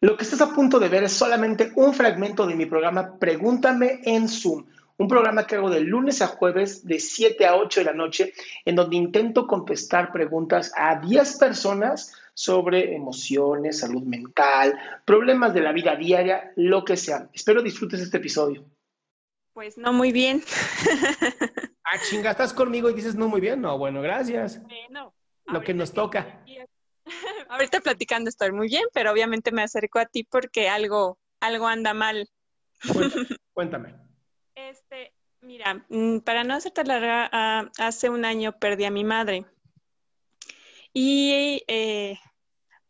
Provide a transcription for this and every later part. Lo que estás a punto de ver es solamente un fragmento de mi programa Pregúntame en Zoom, un programa que hago de lunes a jueves de 7 a 8 de la noche, en donde intento contestar preguntas a 10 personas sobre emociones, salud mental, problemas de la vida diaria, lo que sea. Espero disfrutes este episodio. Pues no muy bien. Ah, chinga, ¿estás conmigo y dices no muy bien? No, bueno, gracias. No. Lo que nos toca. Ahorita platicando estoy muy bien, pero obviamente me acerco a ti porque algo anda mal. Cuéntame. Mira, para no hacerte larga, hace un año perdí a mi madre. Y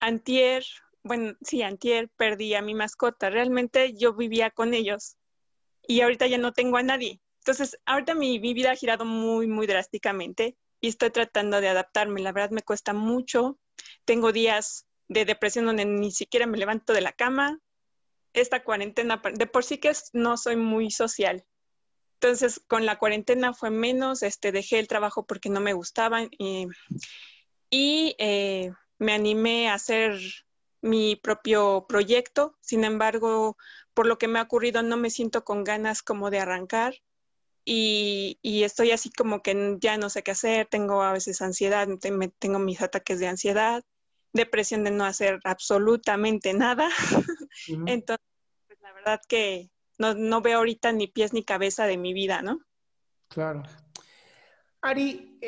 antier perdí a mi mascota. Realmente yo vivía con ellos y ahorita ya no tengo a nadie. Entonces, ahorita mi vida ha girado muy, muy drásticamente y estoy tratando de adaptarme. La verdad me cuesta mucho. Tengo días de depresión donde ni siquiera me levanto de la cama. Esta cuarentena, de por sí que no soy muy social. Entonces, con la cuarentena fue menos. Dejé el trabajo porque no me gustaba y me animé a hacer mi propio proyecto. Sin embargo, por lo que me ha ocurrido, no me siento con ganas como de arrancar y estoy así como que ya no sé qué hacer. Tengo a veces ansiedad, tengo mis ataques de ansiedad, depresión de no hacer absolutamente nada. Uh-huh. Entonces, pues, la verdad que no veo ahorita ni pies ni cabeza de mi vida, ¿no? Claro. Ari,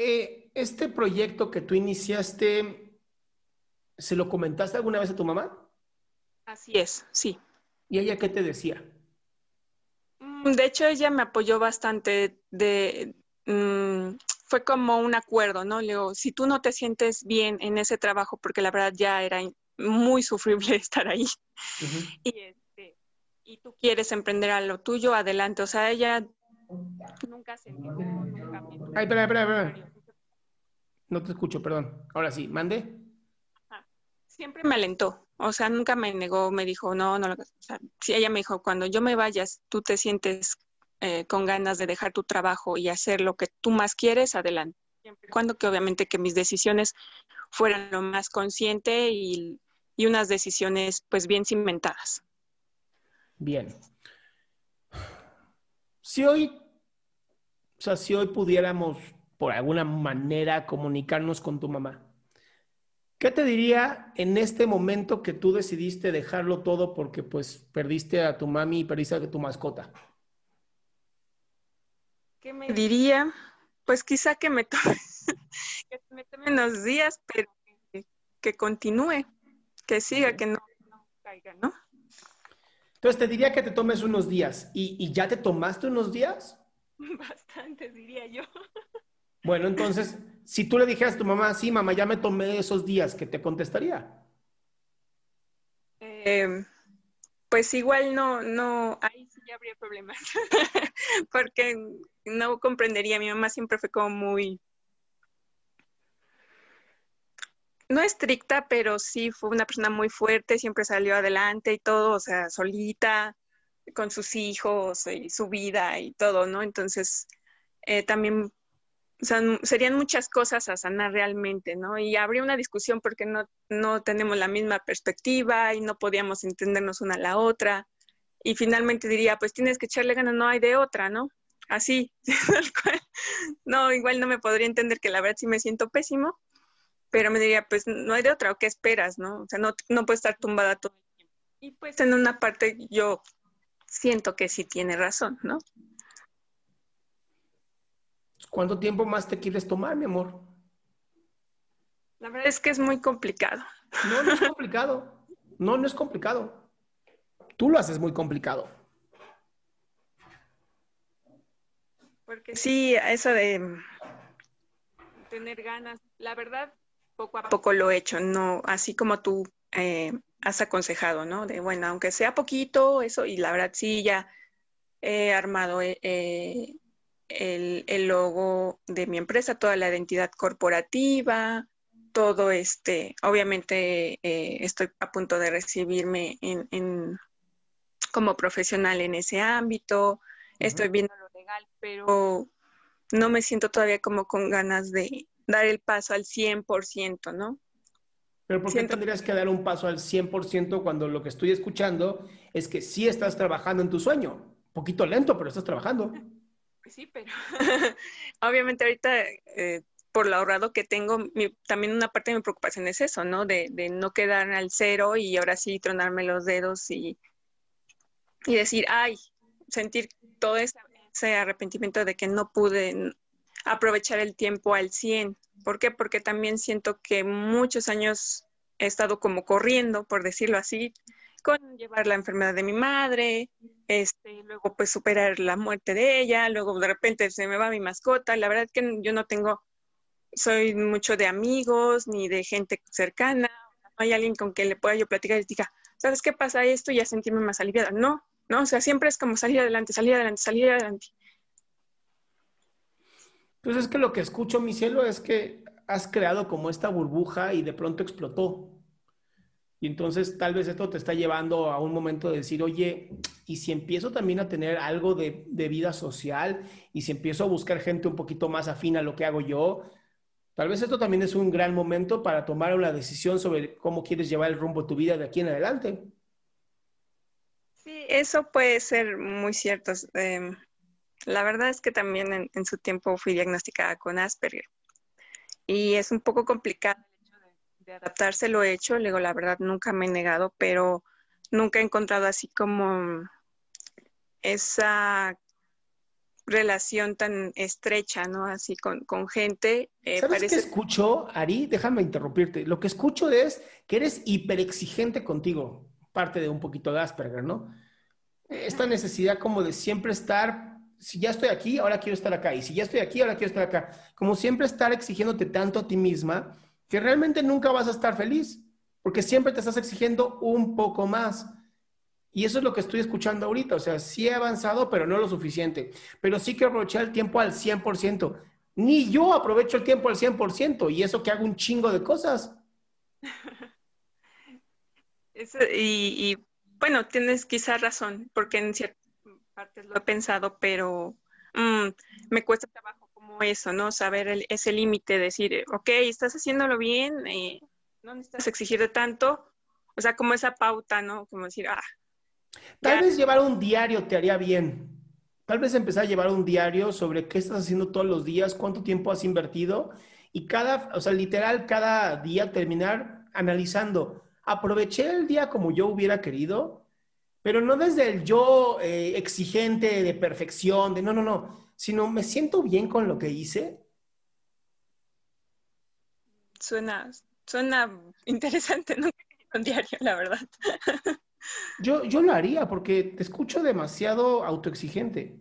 este proyecto que tú iniciaste, ¿se lo comentaste alguna vez a tu mamá? Así es, sí. ¿Y ella qué te decía? De hecho, ella me apoyó bastante. Fue como un acuerdo, ¿no? Le digo, si tú no te sientes bien en ese trabajo, porque la verdad ya era muy sufrible estar ahí, uh-huh. Y tú quieres emprender a lo tuyo, adelante. O sea, ella nunca se negó, nunca me... Ay, espera. No te escucho, perdón. Ahora sí, mande. Ajá. Siempre me alentó. O sea, nunca me negó, me dijo, no. O sea, sí, ella me dijo, cuando yo me vayas, tú te sientes con ganas de dejar tu trabajo y hacer lo que tú más quieres, adelante. Siempre y cuando que obviamente que mis decisiones fueran lo más consciente y unas decisiones pues bien cimentadas. Bien. Si hoy pudiéramos por alguna manera comunicarnos con tu mamá, ¿qué te diría en este momento que tú decidiste dejarlo todo porque pues perdiste a tu mami y perdiste a tu mascota? ¿Qué me diría? Pues quizá que me tome unos días, pero que continúe, que siga, que no caiga, ¿no? Entonces te diría que te tomes unos días. ¿Y ya te tomaste unos días? Bastantes, diría yo. Bueno, entonces, si tú le dijeras a tu mamá, sí, mamá, ya me tomé esos días, ¿qué te contestaría? Pues igual no, ahí sí ya habría problemas. Porque no comprendería. Mi mamá siempre fue como muy... No estricta, pero sí fue una persona muy fuerte, siempre salió adelante y todo, o sea, solita. con sus hijos y su vida y todo, ¿no? Entonces, también serían muchas cosas a sanar realmente, ¿no? Y habría una discusión porque no tenemos la misma perspectiva y no podíamos entendernos una a la otra. Y finalmente diría, pues tienes que echarle ganas, no hay de otra, ¿no? Así, tal cual. No, igual no me podría entender, que la verdad sí me siento pésimo, pero me diría, pues no hay de otra, ¿o qué esperas, no? O sea, no puedes estar tumbada todo el tiempo. Y pues en una parte yo siento que sí tiene razón, ¿no? ¿Cuánto tiempo más te quieres tomar, mi amor? La verdad es que es muy complicado. No es complicado. No es complicado. Tú lo haces muy complicado. Porque sí, eso de tener ganas, la verdad, poco a poco lo he hecho, no, así como tú has aconsejado, ¿no? De bueno, aunque sea poquito, eso, y la verdad sí ya he armado el logo de mi empresa, toda la identidad corporativa, todo obviamente estoy a punto de recibirme como profesional en ese ámbito, uh-huh. Estoy viendo lo legal, pero no me siento todavía como con ganas de dar el paso al 100%, ¿no? Pero ¿por qué tendrías que dar un paso al 100% cuando lo que estoy escuchando es que sí estás trabajando en tu sueño? Un poquito lento, pero estás trabajando. Sí, pero obviamente ahorita por lo ahorrado que tengo, también una parte de mi preocupación es eso, ¿no? De no quedar al cero y ahora sí tronarme los dedos y decir, ay, sentir todo ese arrepentimiento de que no pude aprovechar el tiempo al 100. ¿Por qué? Porque también siento que muchos años he estado como corriendo, por decirlo así, con llevar la enfermedad de mi madre, luego pues superar la muerte de ella, luego de repente se me va mi mascota. La verdad es que yo no soy mucho de amigos ni de gente cercana, no hay alguien con quien le pueda yo platicar y diga, ¿sabes qué pasa esto? Y ya sentirme más aliviada. No, o sea, siempre es como salir adelante, salir adelante, salir adelante. Entonces es que lo que escucho, mi cielo, es que has creado como esta burbuja y de pronto explotó. Y entonces tal vez esto te está llevando a un momento de decir, oye, ¿y si empiezo también a tener algo de vida social? ¿Y si empiezo a buscar gente un poquito más afín a lo que hago yo? Tal vez esto también es un gran momento para tomar una decisión sobre cómo quieres llevar el rumbo de tu vida de aquí en adelante. Sí, eso puede ser muy cierto. La verdad es que también en su tiempo fui diagnosticada con Asperger. Y es un poco complicado de adaptarse, lo he hecho, le digo, la verdad nunca me he negado, pero nunca he encontrado así como esa relación tan estrecha, ¿no? Así con gente. ¿Sabes qué escucho, Ari? Déjame interrumpirte. Lo que escucho es que eres hiperexigente contigo, parte de un poquito de Asperger, ¿no? Esta necesidad como de siempre estar, si ya estoy aquí, ahora quiero estar acá, y si ya estoy aquí, ahora quiero estar acá. Como siempre estar exigiéndote tanto a ti misma, que realmente nunca vas a estar feliz, porque siempre te estás exigiendo un poco más. Y eso es lo que estoy escuchando ahorita. O sea, sí he avanzado, pero no lo suficiente. Pero sí que aproveché el tiempo al 100%. Ni yo aprovecho el tiempo al 100%, y eso que hago un chingo de cosas. Eso, y bueno, tienes quizá razón, porque en ciertas partes lo he pensado, pero me cuesta trabajo eso, ¿no? Saber ese límite, decir, ok, estás haciéndolo bien, no necesitas exigirte tanto, o sea, como esa pauta, ¿no? Como decir, Tal vez llevar un diario te haría bien. Tal vez empezar a llevar un diario sobre qué estás haciendo todos los días, cuánto tiempo has invertido, y cada día terminar analizando, aproveché el día como yo hubiera querido, pero no desde el yo exigente de perfección, de no. Sino, ¿me siento bien con lo que hice? Suena interesante, nunca he hecho un diario, la verdad. Yo lo haría porque te escucho demasiado autoexigente.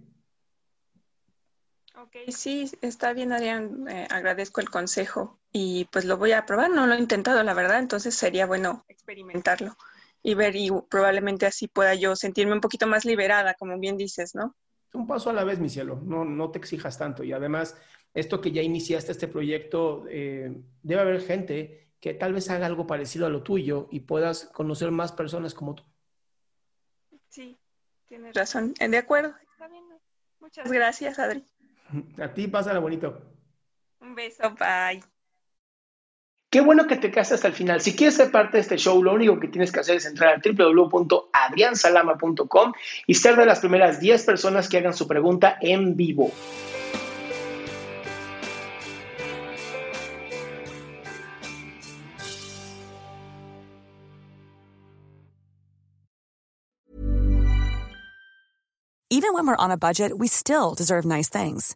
Ok, sí, está bien, Adrián, agradezco el consejo y pues lo voy a probar, no lo he intentado, la verdad, entonces sería bueno experimentarlo y ver, y probablemente así pueda yo sentirme un poquito más liberada, como bien dices, ¿no? Un paso a la vez, mi cielo. No te exijas tanto. Y además, esto que ya iniciaste este proyecto, debe haber gente que tal vez haga algo parecido a lo tuyo y puedas conocer más personas como tú. Sí, Tienes razón. De acuerdo. Está bien. Muchas gracias, Adri. A ti, pásala bonito. Un beso, bye. Qué bueno que te quedaste hasta el final. Si quieres ser parte de este show, lo único que tienes que hacer es entrar a www.adriansalama.com y ser de las primeras 10 personas que hagan su pregunta en vivo. Even when we're on a budget, we still deserve nice things.